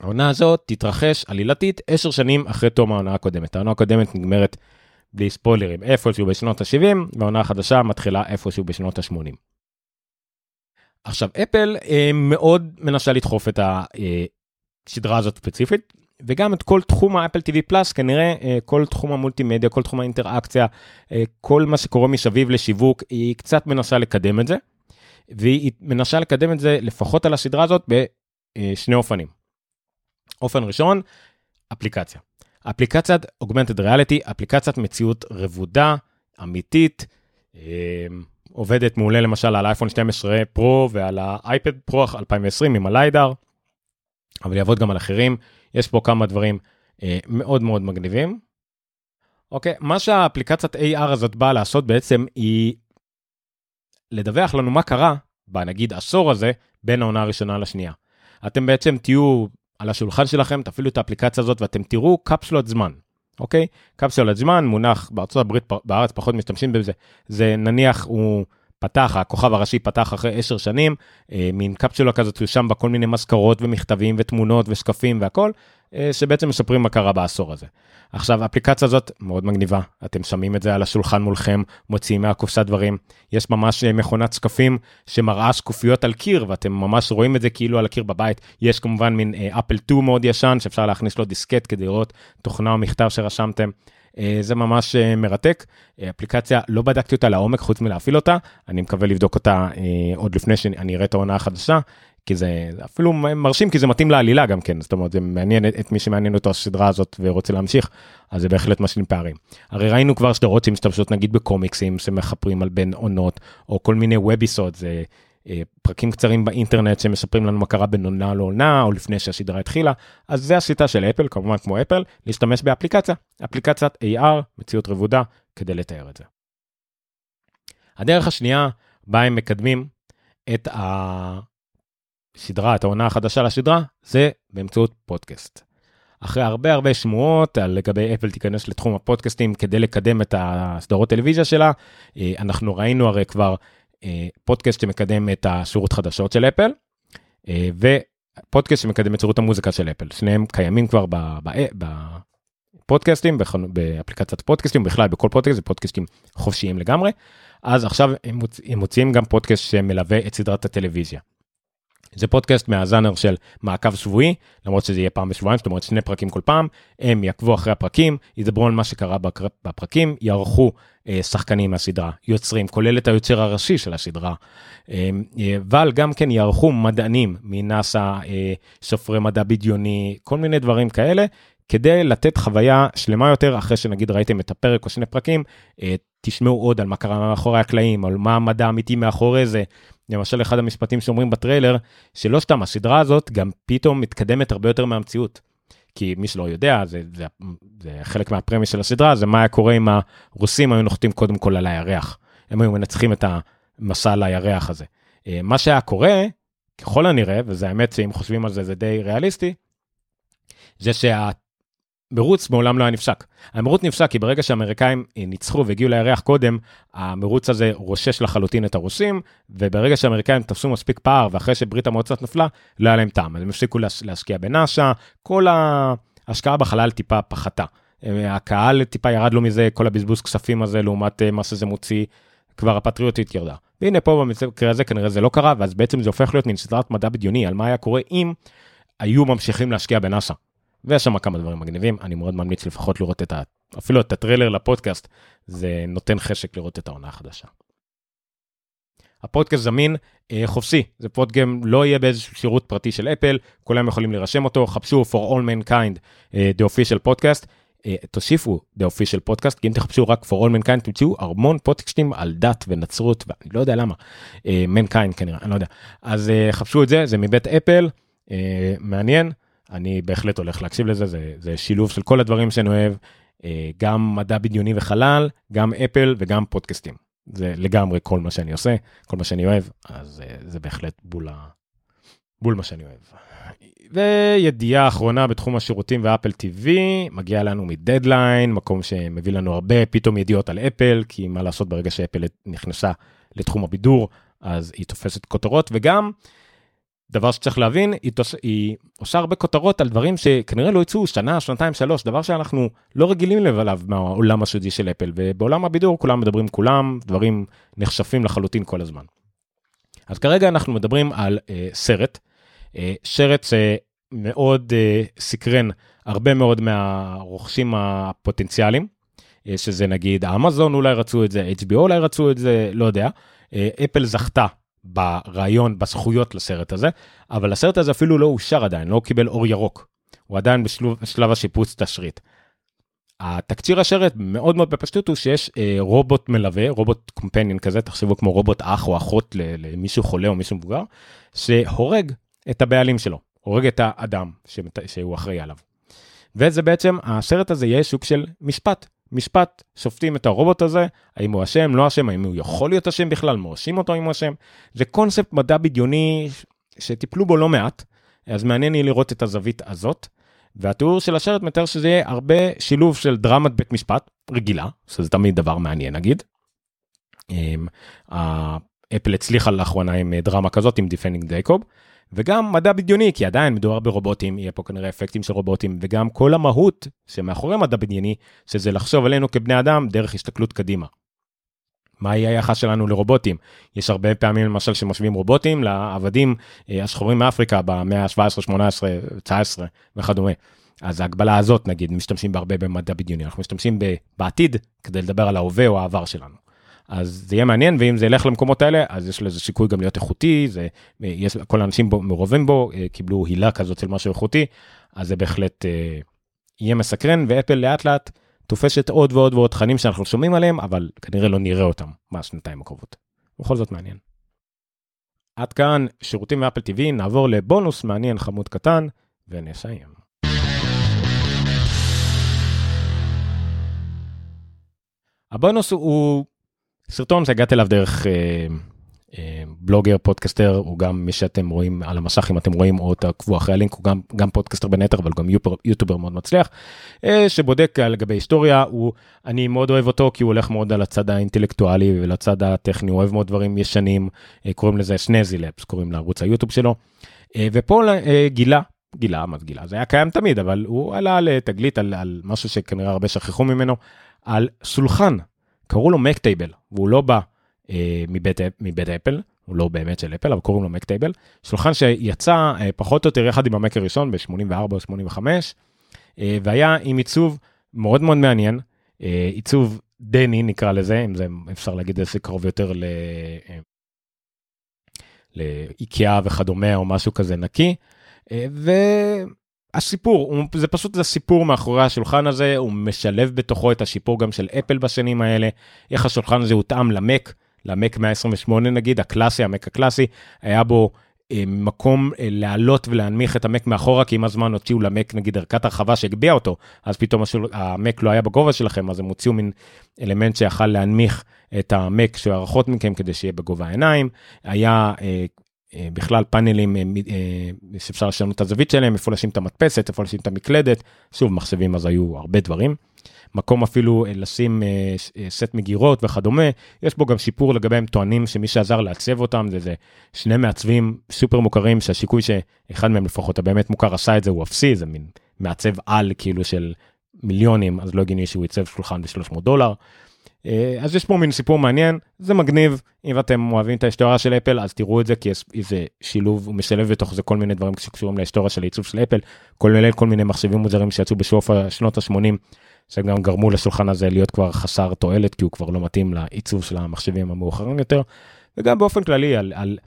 העונה הזאת תתרחש עלילתית עשר שנים אחרי תום העונה הקודמת. העונה הקודמת נגמרת בלי ספוילרים, איפשהו בשנות ה-שבעים, והעונה החדשה מתחילה איפשהו בשנות ה-שמונים. עכשיו, אפל אה, מאוד מנסה לדחוף את השדרה הזאת ספציפית, וגם את כל תחום האפל טי וי פלאס, כנראה כל תחום המולטימדיה, כל תחום האינטראקציה, כל מה שקורה מסביב לשיווק, היא קצת מנסה לקדם את זה, והיא מנסה לקדם את זה לפחות על הסדרה הזאת בשני אופנים. אופן ראשון, אפליקציה. אפליקציית Augmented Reality, אפליקציית מציאות רבודה, אמיתית, עובדת מעולה למשל על אייפון שתים עשרה פרו ועל האייפד פרו אלפיים ועשרים עם הליידר, אבל יעבוד גם על אחרים. יש פה כמה דברים אה, מאוד מאוד מגניבים. אוקיי, מה שהאפליקציית איי אר הזאת באה לעשות בעצם היא לדווח לנו מה קרה, בנגיד עשור הזה, בין העונה הראשונה לשנייה. אתם בעצם תהיו על השולחן שלכם, תפעילו את האפליקציה הזאת ואתם תראו קפסולת זמן. אוקיי? קפסולת זמן מונח בארצות הברית, בארץ פחות משתמשים בזה. זה נניח הוא פתח, הכוכב הראשי פתח אחרי עשר שנים, מין קפסולה כזאת, שם בכל מיני מזכרות ומכתבים ותמונות ושקפים והכל, שבעצם משפרים מה קרה בעשור הזה. עכשיו, האפליקציה הזאת מאוד מגניבה, אתם שמים את זה על השולחן מולכם, מוציאים מהקופסה דברים, יש ממש מכונת שקפים שמראה שקופיות על קיר, ואתם ממש רואים את זה כאילו על הקיר בבית, יש כמובן מין אפל טו מאוד ישן, שאפשר להכניס לו דיסקט כדי לראות תוכנה או מכתב שרשמתם, זה ממש מרתק, אפליקציה, לא בדקתי אותה לעומק חוץ מלהפעיל אותה, אני מקווה לבדוק אותה עוד לפני שאני אראה את העונה החדשה, כי זה אפילו מרשים, כי זה מתאים לעלילה גם כן, זאת אומרת, זה מעניין את מי שמעניין אותו הסדרה הזאת ורוצה להמשיך, אז זה בהחלט משלים פערים. הרי ראינו כבר סדרות שמשתמשות נגיד בקומיקסים, שמחפרים על בין עונות, או כל מיני וביסוד, זה פרקים קצרים באינטרנט שמספרים לנו מה קרה בין עונה לעונה, או לפני שהסדרה התחילה, אז זה השיטה של אפל, כמובן כמו אפל, להשתמש באפליקציה, אפליקציית איי אר, מציאות רבודה, כדי לתאר את זה. הדרך השנייה, בה הם מקדמים את הסדרה, את העונה החדשה לשדרה, זה באמצעות פודקאסט. אחרי הרבה הרבה שמועות, לגבי אפל תיכנס לתחום הפודקאסטים, כדי לקדם את הסדרות טלוויזיה שלה, אנחנו ראינו הרי כבר, פודקאסט שמקדם את השירות חדשות של אפל, ופודקאסט שמקדם את שירות המוזיקה של אפל. שניהם קיימים כבר בפודקאסטים, באפליקציית פודקאסטים, בכלל בכל פודקאסט, זה פודקאסטים חופשיים לגמרי. אז עכשיו הם מוציאים גם פודקאסט שמלווה את סדרת הטלוויזיה. זה פודקאסט מהז'אנר של מעקב שבועי, למרות שזה יהיה פעם בשבועיים, זאת אומרת שני פרקים כל פעם, הם יעקבו אחרי הפרקים, ידברו על מה שקרה בפרקים, יערכו שחקנים מהסדרה, יוצרים, כולל את היוצר הראשי של הסדרה, אבל גם כן יערכו מדענים מנאס"א, סופרי מדע בדיוני, כל מיני דברים כאלה, כדי לתת חוויה שלמה יותר, אחרי שנגיד ראיתם את הפרק או שני פרקים, תשמעו עוד על מה קרה מאחורי הקלעים, על מה המדע האמיתי מאחורי זה, למשל אחד המשפטים שאומרים בטריילר, שלא סתם, הסדרה הזאת גם פתאום מתקדמת הרבה יותר מהמציאות, כי מי שלא יודע, זה, זה, זה חלק מהפרמיס של הסדרה, זה מה היה קורה אם הרוסים היו נוחתים קודם כל על הירח, הם היו מנצחים את המסע על הירח הזה, מה שהיה קורה, ככל הנראה, וזה האמת שאם חושבים על זה, זה די ריאליסטי, זה שה... מרוץ מעולם לא היה נפסק. המרוץ נפסק כי ברגע שהאמריקאים ניצחו והגיעו לירח קודם, המרוץ הזה רושש לחלוטין את הרוסים, וברגע שהאמריקאים תפסו מספיק פער, ואחרי שברית המועצות נפלה, לא היה להם טעם. אז הם הפסיקו להשקיע בנאס"א, כל ההשקעה בחלל טיפה פחתה. הקהל טיפה ירד לו מזה, כל הבזבוז כספים הזה, לעומת מה שזה מוציא, כבר הפטריוטית ירדה. והנה פה במקרה הזה כנראה זה לא קרה, ואז בעצם זה הופך להיות סדרת מדע בדיוני, על מה היה קורה אם היו ממשיכים להשקיע בנאס"א. ויש שם כמה דברים מגניבים, אני מאוד ממליץ לפחות לראות את ה... אפילו את הטריילר לפודקאסט, זה נותן חשק לראות את העונה החדשה. הפודקאסט זמין אה, חופשי, זה פודקאסט לא יהיה באיזשהו שירות פרטי של אפל, כולם יכולים לרשם אותו, חפשו For All Mankind, אה, the official podcast, אה, תוסיפו the official podcast, כי אם תחפשו רק For All Mankind, תמצאו ארמון פודקאסטים על דת ונצרות, ואני לא יודע למה, אה, Mankind כנראה, אני לא יודע. אז אה, חפשו את זה, זה מבית אפל, אה, מעניין, אני בהחלט הולך להקשיב לזה, זה, זה שילוב של כל הדברים שאני אוהב, גם מדע בדיוני וחלל, גם אפל וגם פודקאסטים. זה לגמרי כל מה שאני עושה, כל מה שאני אוהב, אז זה בהחלט בול, בול מה שאני אוהב. וידיעה אחרונה בתחום השירותים ואפל טי וי, מגיע לנו מדדליין, מקום שמביא לנו הרבה פתאום ידיעות על אפל, כי מה לעשות ברגע שאפל נכנסה לתחום הבידור, אז היא תופסת כותרות, וגם דבר שצריך להבין, היא, תוש... היא עושה הרבה כותרות על דברים שכנראה לא יצאו שנה, שנתיים, שלוש, דבר שאנחנו לא רגילים לב עליו מהעולם השודי של אפל, ובעולם הבידור כולם מדברים כולם, דברים נחשפים לחלוטין כל הזמן. אז כרגע אנחנו מדברים על אה, סרט, אה, סרט מאוד uh, סקרן הרבה מאוד מהרוכשים הפוטנציאליים, שזה נגיד אמזון אולי רצו את זה, אייץ' בי או אולי רצו את זה, לא יודע. אפל זכתה ברעיון, בזכויות לסרט הזה, אבל הסרט הזה אפילו לא אושר עדיין, לא קיבל אור ירוק. הוא עדיין בשלב השיפוץ תשריט. התקציר השרט מאוד מאוד בפשטות הוא שיש רובוט מלווה, רובוט קומפניון כזה, תחשבו כמו רובוט אח או אחות למישהו חולה או מישהו מבוגר, שהורג את הבעלים שלו, הורג את האדם שהוא אחראי עליו. וזה בעצם, הסרט הזה יהיה שוק של משפט. משפט, שופטים את הרובוט הזה, האם הוא אשם, לא אשם, האם הוא יכול להיות אשם בכלל, מורשים אותו אם הוא אשם. זה קונספט מדע בדיוני שטיפלו בו לא מעט, אז מעניין לי לראות את הזווית הזאת, והתיאור של השרט מתאר שזה יהיה הרבה שילוב של דרמת בית משפט, רגילה, שזה תמיד דבר מעניין נגיד. אפל הצליחה לאחרונה עם דרמה כזאת, עם Defending Jacob, וגם מדע בדיוני, כי עדיין מדובר ברובוטים, יהיה פה כנראה אפקטים של רובוטים, וגם כל המהות שמאחורי מדע בדיוני, שזה לחשוב עלינו כבני אדם דרך הסתכלות קדימה. מה יהיה היחס שלנו לרובוטים? יש הרבה פעמים למשל שמשווים רובוטים לעבדים השחורים מאפריקה במאה ה-שבע עשרה, שמונה עשרה, תשע עשרה וכדומה. אז ההגבלה הזאת נגיד, משתמשים בהרבה במדע בדיוני, אנחנו משתמשים בעתיד כדי לדבר על ההווה או העבר שלנו. אז זה יהיה מעניין, ואם זה ילך למקומות האלה, אז יש לזה שיקוי גם להיות איכותי, זה, יש, כל האנשים בו, מרובים בו, קיבלו הילה כזאת של משהו איכותי, אז זה בהחלט אה, יהיה מסקרן, ואפל לאט לאט תופשת עוד ועוד ועוד תכנים שאנחנו שומעים עליהם, אבל כנראה לא נראה אותם מהשנתיים הקרובות. בכל זאת מעניין. עד כאן, שירותים מאפל טי וי, נעבור לבונוס מעניין חמוד קטן, ונסיים. הבונוס הוא סרטון שהגעת אליו דרך אה, אה, בלוגר, פודקסטר, הוא גם מי שאתם רואים על המסך, אם אתם רואים או תעקבו אחרי הלינק, הוא גם, גם פודקסטר בין היתר, אבל גם יוטובר מאוד מצליח, אה, שבודק לגבי היסטוריה, הוא, אני מאוד אוהב אותו, כי הוא הולך מאוד על הצד האינטלקטואלי ולצד הטכני, הוא אוהב מאוד דברים ישנים, אה, קוראים לזה שנזי לפס, קוראים לערוץ היוטיוב שלו, אה, ופה אה, גילה, גילה, מה זה גילה? זה היה קיים תמיד, אבל הוא עלה לתגלית על, על משהו שכנראה הרבה שכחו ממנו, על סולחן. קראו לו Mac Table, והוא לא בא אה, מבית, מבית אפל, הוא לא באמת של אפל, אבל קוראים לו Mac Table, שולחן שיצא אה, פחות או יותר יחד עם המק הראשון, ב-שמונים וארבע או שמונים וחמש, אה, והיה עם עיצוב מאוד מאוד מעניין, אה, עיצוב דני נקרא לזה, אם זה אפשר להגיד איזה קרוב יותר ל... אה, לאיקאה וכדומה, או משהו כזה נקי, אה, ו... הסיפור, זה פשוט הסיפור מאחורי השולחן הזה, הוא משלב בתוכו את השיפור גם של אפל בשנים האלה, איך השולחן הזה הותאם למק, למק מאה עשרים ושמונה נגיד, הקלאסי, המק הקלאסי, היה בו אה, מקום אה, לעלות ולהנמיך את המק מאחורה, כי עם הזמן הוציאו למק נגיד ערכת הרחבה שהגביע אותו, אז פתאום השול, המק לא היה בגובה שלכם, אז הם הוציאו מין אלמנט שיכל להנמיך את המק שהערכות מכם כדי שיהיה בגובה העיניים, היה... אה, בכלל פאנלים שאפשר לשנות את הזווית שלהם, איפה לשים את המדפסת, איפה לשים את המקלדת, שוב מחשבים אז היו הרבה דברים, מקום אפילו לשים סט מגירות וכדומה, יש בו גם שיפור לגביהם טוענים שמי שעזר לעצב אותם, זה, זה שני מעצבים סופר מוכרים, שהשיקוי שאחד מהם לפחות הבאמת מוכר עשה את זה הוא אפסי, זה מין מעצב על כאילו של מיליונים, אז לא הגיוני שהוא ייצב שולחן ב-שלוש מאות דולר, אז יש פה מין סיפור מעניין, זה מגניב, אם אתם אוהבים את ההיסטוריה של אפל, אז תראו את זה, כי זה שילוב, הוא משלב בתוך זה כל מיני דברים שקשורים להיסטוריה של העיצוב של אפל, כולל כל מיני מחשבים מוזרים שיצאו בשוף השנות ה-שמונים, שגם גרמו לשולחן הזה להיות כבר חסר תועלת, כי הוא כבר לא מתאים לעיצוב של המחשבים המאוחרים יותר, וגם באופן כללי על, על,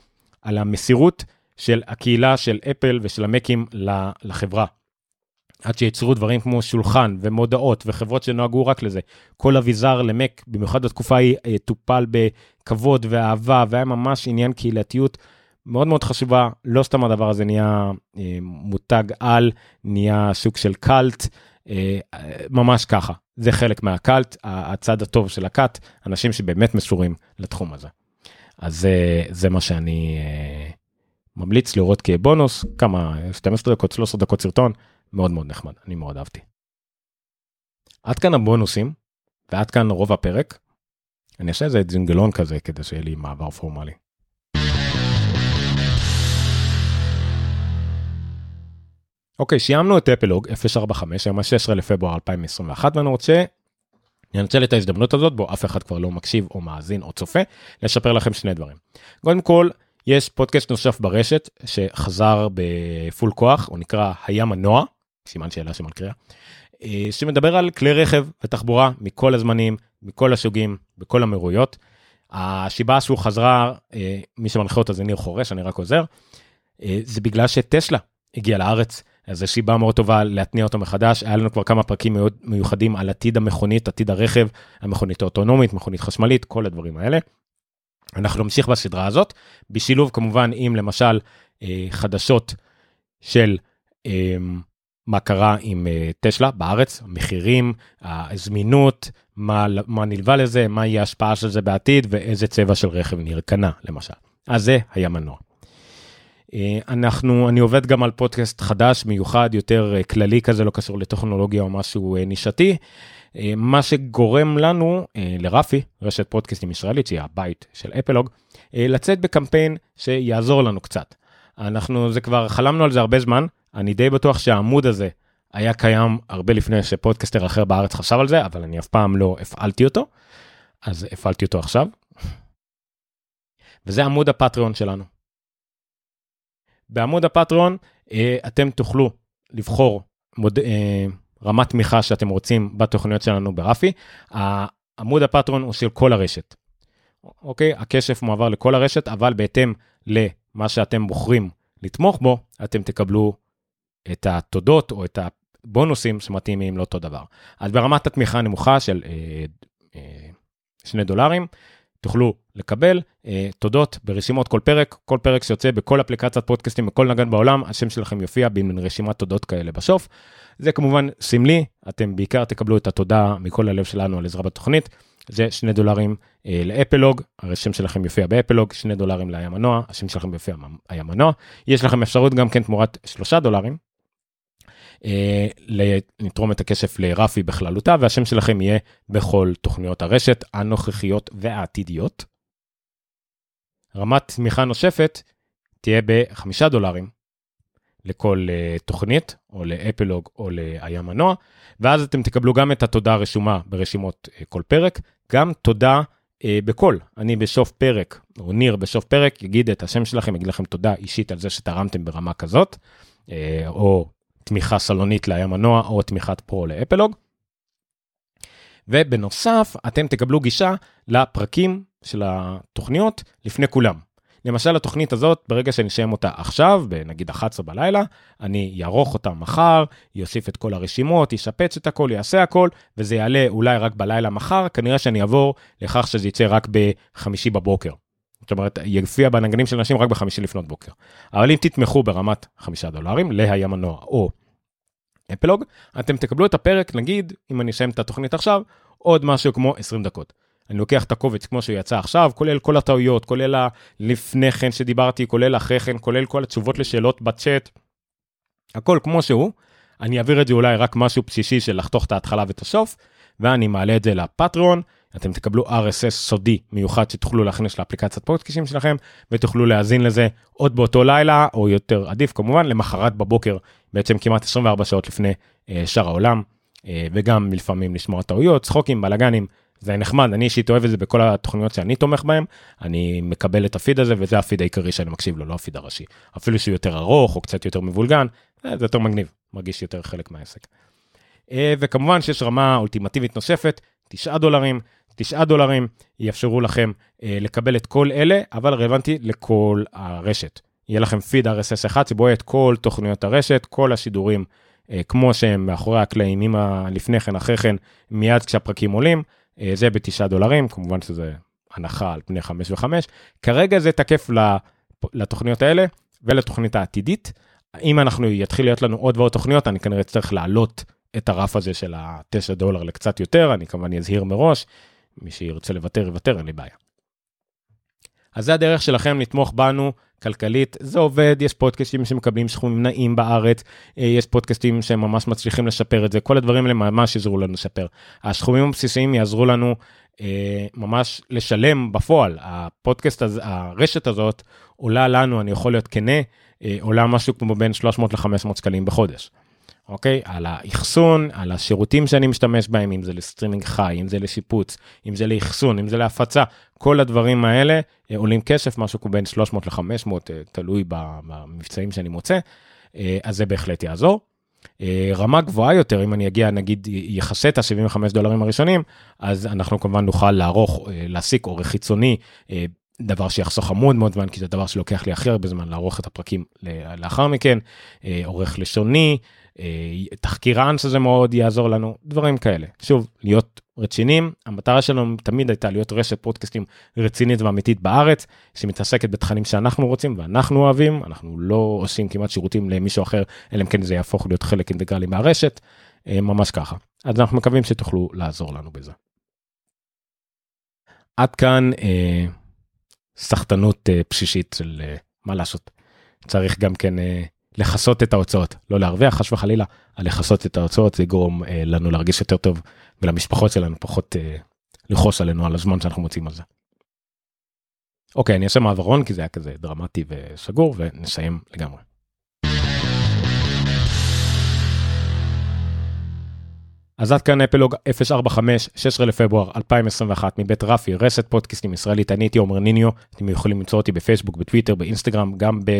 על המסירות של הקהילה של אפל ושל המקים לחברה. עד שיצרו דברים כמו שולחן ומודעות וחברות שנוהגו רק לזה. כל אביזר למק, במיוחד התקופה היא טופל בכבוד ואהבה, והיה ממש עניין קהילתיות מאוד מאוד חשובה. לא סתם הדבר הזה נהיה מותג על, נהיה שוק של קלט, ממש ככה. זה חלק מהקלט, הצד הטוב של הקאט, אנשים שבאמת מסורים לתחום הזה. אז זה, זה מה שאני ממליץ לראות כבונוס, כמה, שתים עשרה דקות, שלוש עשרה דקות סרטון, מאוד מאוד נחמד, אני מאוד אהבתי. עד כאן הבונוסים, ועד כאן רוב הפרק. אני אעשה איזה ג'ינגלון כזה, כדי שיהיה לי מעבר פורמלי. אוקיי, שיימנו את אפלוג אפס ארבעים וחמש, היום ה-שישה עשר לפברואר אלפיים עשרים ואחת, ואני רוצה לנצל את ההזדמנות הזאת, בו אף אחד כבר לא מקשיב או מאזין או צופה, לשפר לכם שני דברים. קודם כל, יש פודקאסט נוסף ברשת, שחזר בפול כוח, הוא נקרא הים הנוע, סימן שאלה שמלקריה, שמדבר על כלי רכב ותחבורה, מכל הזמנים, מכל השוגים, בכל המרויות. השיבה שהוא חזרה, מי שמנחה אותה זה ניר חורש, אני רק עוזר, זה בגלל שטסלה הגיע לארץ, אז זו שיבה מאוד טובה להתניע אותו מחדש, היה לנו כבר כמה פרקים מאוד מיוחדים על עתיד המכונית, עתיד הרכב, המכונית האוטונומית, מכונית חשמלית, כל הדברים האלה. אנחנו נמשיך בסדרה הזאת, בשילוב כמובן עם למשל חדשות של מה קרה עם טסלה בארץ, מחירים, הזמינות, מה, מה נלווה לזה, מה יהיה ההשפעה של זה בעתיד, ואיזה צבע של רכב נרקנה למשל. אז זה היה מנוע. אנחנו, אני עובד גם על פודקאסט חדש, מיוחד, יותר כללי כזה, לא קשור לטכנולוגיה או משהו נישתי, מה שגורם לנו, לרפי, רשת פודקאסטים ישראלית, שהיא הבית של אפלוג, לצאת בקמפיין שיעזור לנו קצת. אנחנו, זה כבר, חלמנו על זה הרבה זמן, אני די בטוח שהעמוד הזה היה קיים הרבה לפני שפודקאסטר אחר בארץ חשב על זה, אבל אני אף פעם לא הפעלתי אותו, אז הפעלתי אותו עכשיו. וזה עמוד הפטריון שלנו. בעמוד הפטריון, אתם תוכלו לבחור מוד... רמת תמיכה שאתם רוצים בתוכניות שלנו ברפי. העמוד הפטרון הוא של כל הרשת. אוקיי, הכסף מועבר לכל הרשת, אבל בהתאם למה שאתם בוחרים לתמוך בו, אתם תקבלו את התודות או את הבונוסים שמתאימים לאותו דבר. אז ברמת התמיכה הנמוכה של אה, אה, שני דולרים, תוכלו לקבל אה, תודות ברשימות כל פרק, כל פרק שיוצא בכל אפליקציית פודקאסטים, בכל נגן בעולם, השם שלכם יופיע בין רשימת תודות כאלה בסוף. זה כמובן סמלי, אתם בעיקר תקבלו את התודה מכל הלב שלנו על עזרה בתוכנית, זה שני דולרים אה, לאפלוג, השם שלכם יופיע באפלוג, שני דולרים לים הנוע, השם שלכם יופיע בים הנוע, יש לכם אפשרות גם כן תמורת שלושה דולרים, אה, לתרום את הכסף לרפי בכללותה, והשם שלכם יהיה בכל תוכניות הרשת, הנוכחיות והעתידיות. רמת תמיכה נוספת תהיה בחמישה דולרים, לכל תוכנית, או לאפלוג, או לאיה מנוע, ואז אתם תקבלו גם את התודה הרשומה ברשימות כל פרק, גם תודה בקול. אני בשוף פרק, או ניר בשוף פרק, יגיד את השם שלכם, יגיד לכם תודה אישית על זה שתרמתם ברמה כזאת, או תמיכה סלונית לאיה מנוע, או תמיכת פרו לאפלוג. ובנוסף, אתם תקבלו גישה לפרקים של התוכניות לפני כולם. למשל, התוכנית הזאת, ברגע שאני אשיים אותה עכשיו, בנגיד אחת עשרה בלילה, אני אערוך אותה מחר, יוסיף את כל הרשימות, ישפץ את הכל, יעשה הכל, וזה יעלה אולי רק בלילה מחר, כנראה שאני אעבור לכך שזה יצא רק בחמישי בבוקר. זאת אומרת, יפיע בנגנים של אנשים רק בחמישי לפנות בוקר. אבל אם תתמכו ברמת חמישה דולרים, להים הנוע או אפלוג, אתם תקבלו את הפרק, נגיד, אם אני אשיים את התוכנית עכשיו, עוד משהו כמו עשרים דקות. אני לוקח את הקובץ כמו שהוא יצא עכשיו, כולל כל הטעויות, כולל לפני כן שדיברתי, כולל אחרי כן, כולל כל התשובות לשאלות בצ'אט, הכל כמו שהוא, אני אעביר את זה אולי רק משהו בסיסי של לחתוך את ההתחלה ואת הסוף, ואני מעלה את זה לפטריון, אתם תקבלו אר אס אס סודי מיוחד שתוכלו להכניס לאפליקציית פודקאסטים שלכם, ותוכלו להאזין לזה עוד באותו לילה, או יותר עדיף כמובן, למחרת בבוקר, בעצם כמעט עשרים וארבע שעות לפני שאר העולם, וגם לפעמים לשמוע טעויות, צחוקים, בלגנים, זה נחמד, אני אישית אוהב את זה בכל התוכניות שאני תומך בהן, אני מקבל את הפיד הזה, וזה הפיד העיקרי שאני מקשיב לו, לא הפיד הראשי. אפילו שהוא יותר ארוך, או קצת יותר מבולגן, זה יותר מגניב, מרגיש יותר חלק מהעסק. וכמובן שיש רמה אולטימטיבית נוספת, תשעה דולרים, תשעה דולרים יאפשרו לכם לקבל את כל אלה, אבל רלוונטי לכל הרשת. יהיה לכם פיד אר אס אס אחד, שבו יהיה את כל תוכניות הרשת, כל השידורים, כמו שהם מאחורי הקלעים, עם לפני כן, אחרי כן, מיד כשהפרקים עולים, זה בתשעה דולרים, כמובן שזה הנחה על פני חמש וחמש, כרגע זה תקף לתוכניות האלה, ולתוכנית העתידית, אם אנחנו יתחיל להיות לנו עוד ועוד תוכניות, אני כנראה צריך להעלות את הרף הזה של התשע דולר לקצת יותר, אני כמובן אזהיר מראש, מי שירצה לוותר, יוותר, אין לי בעיה. אז זה הדרך שלכם לתמוך בנו, כלכלית, זה עובד, יש פודקאסטים שמקבלים סכומים נעים בארץ, יש פודקאסטים שממש מצליחים לשפר את זה, כל הדברים האלה ממש יעזרו לנו לשפר. הסכומים הבסיסיים יעזרו לנו אה, ממש לשלם בפועל, הפודקאסט, הז... הרשת הזאת עולה לנו, אני יכול להיות כנה, אה, עולה משהו כמו בין שלוש מאות ל-חמש מאות שקלים בחודש. אוקיי? על האחסון, על השירותים שאני משתמש בהם, אם זה לסטרימינג חי, אם זה לשיפוץ, אם זה לאחסון, אם זה להפצה, כל הדברים האלה עולים כסף, משהו בין שלוש מאות לחמש מאות, תלוי במבצעים שאני מוצא, אז זה בהחלט יעזור. רמה גבוהה יותר, אם אני אגיע, נגיד, יחסה את ה-שבעים וחמישה דולרים הראשונים, אז אנחנו כמובן נוכל לערוך, להסיק עורך חיצוני, דבר שיחסוך המון מאוד זמן, כי זה דבר שלוקח לי אחר בזמן לערוך את הפרקים לאחר מכן, עורך לשוני, תחקירן שזה מאוד יעזור לנו, דברים כאלה. שוב, להיות רצינים, המטרה שלנו תמיד הייתה להיות רשת פודקאסטים רצינית ואמיתית בארץ, שמתעסקת בתכנים שאנחנו רוצים ואנחנו אוהבים, אנחנו לא עושים כמעט שירותים למישהו אחר, אלא אם כן זה יהפוך להיות חלק אינטגרלי מהרשת, ממש ככה. אז אנחנו מקווים שתוכלו לעזור לנו בזה. עד כאן סחטנות פשישית של מה לעשות. צריך גם כן לחסות את ההוצאות, לא להרוויח, חש וחלילה, על לחסות את ההוצאות, זה גורם לנו להרגיש יותר טוב, ולמשפחות שלנו פחות לחוס עלינו על הזמן שאנחנו מוצאים על זה. אוקיי, אני אעשה מעברון, כי זה היה כזה דרמטי וסגור, ונסיים לגמרי. אז עד כאן אפלוג אפס ארבע חמש, שישה לפברואר אלפיים עשרים ואחת, מבית רפי, רשת פודקאסטים ישראלית, אני הייתי עומר ניניו, אתם יכולים למצוא אותי בפייסבוק, בטוויטר, באינסטגרם, גם ב...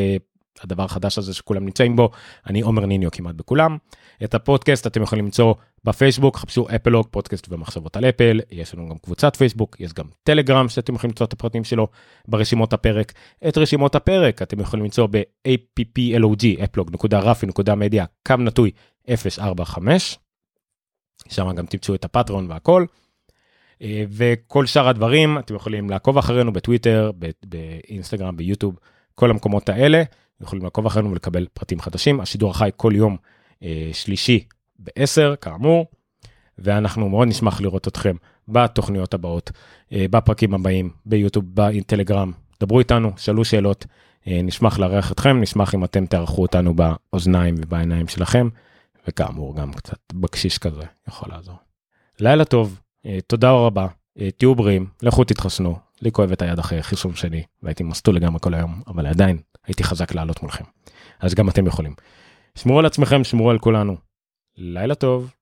הדבר החדש הזה שכולם נמצאים בו, אני עומר ניניו כמעט בכולם. את הפודקאסט אתם יכולים למצוא בפייסבוק, חפשו אפלוג, פודקאסט ומחשבות על אפל, יש לנו גם קבוצת פייסבוק, יש גם טלגרם שאתם יכולים למצוא את הפרטים שלו ברשימות הפרק. את רשימות הפרק אתם יכולים למצוא ב-applog, אפלוג.רפי.מדיה, קו נטוי אפס ארבע חמש, שם גם תמצאו את הפטרון והכל. וכל שאר הדברים אתם יכולים לעקוב אחרינו בטוויטר, באינסטגרם, ביוטיוב, כל המקומות האלה, יכולים לעקוב אחרינו ולקבל פרטים חדשים. השידור החי כל יום אה, שלישי בעשר, כאמור, ואנחנו מאוד נשמח לראות אתכם בתוכניות הבאות, אה, בפרקים הבאים, ביוטיוב, בטלגרם. דברו איתנו, שאלו שאלות, אה, נשמח לארח אתכם, נשמח אם אתם תערכו אותנו באוזניים ובעיניים שלכם, וכאמור גם קצת בקשיש כזה יכול לעזור. לילה טוב, אה, תודה רבה, אה, תהיו בריאים, לכו תתחסנו, לי כואב את היד אחרי חיסום שלי, והייתי מסתול לגמרי כל היום, אבל עדיין הייתי חזק לעלות מולכם. אז גם אתם יכולים. שמרו על עצמכם, שמרו על כולנו. לילה טוב.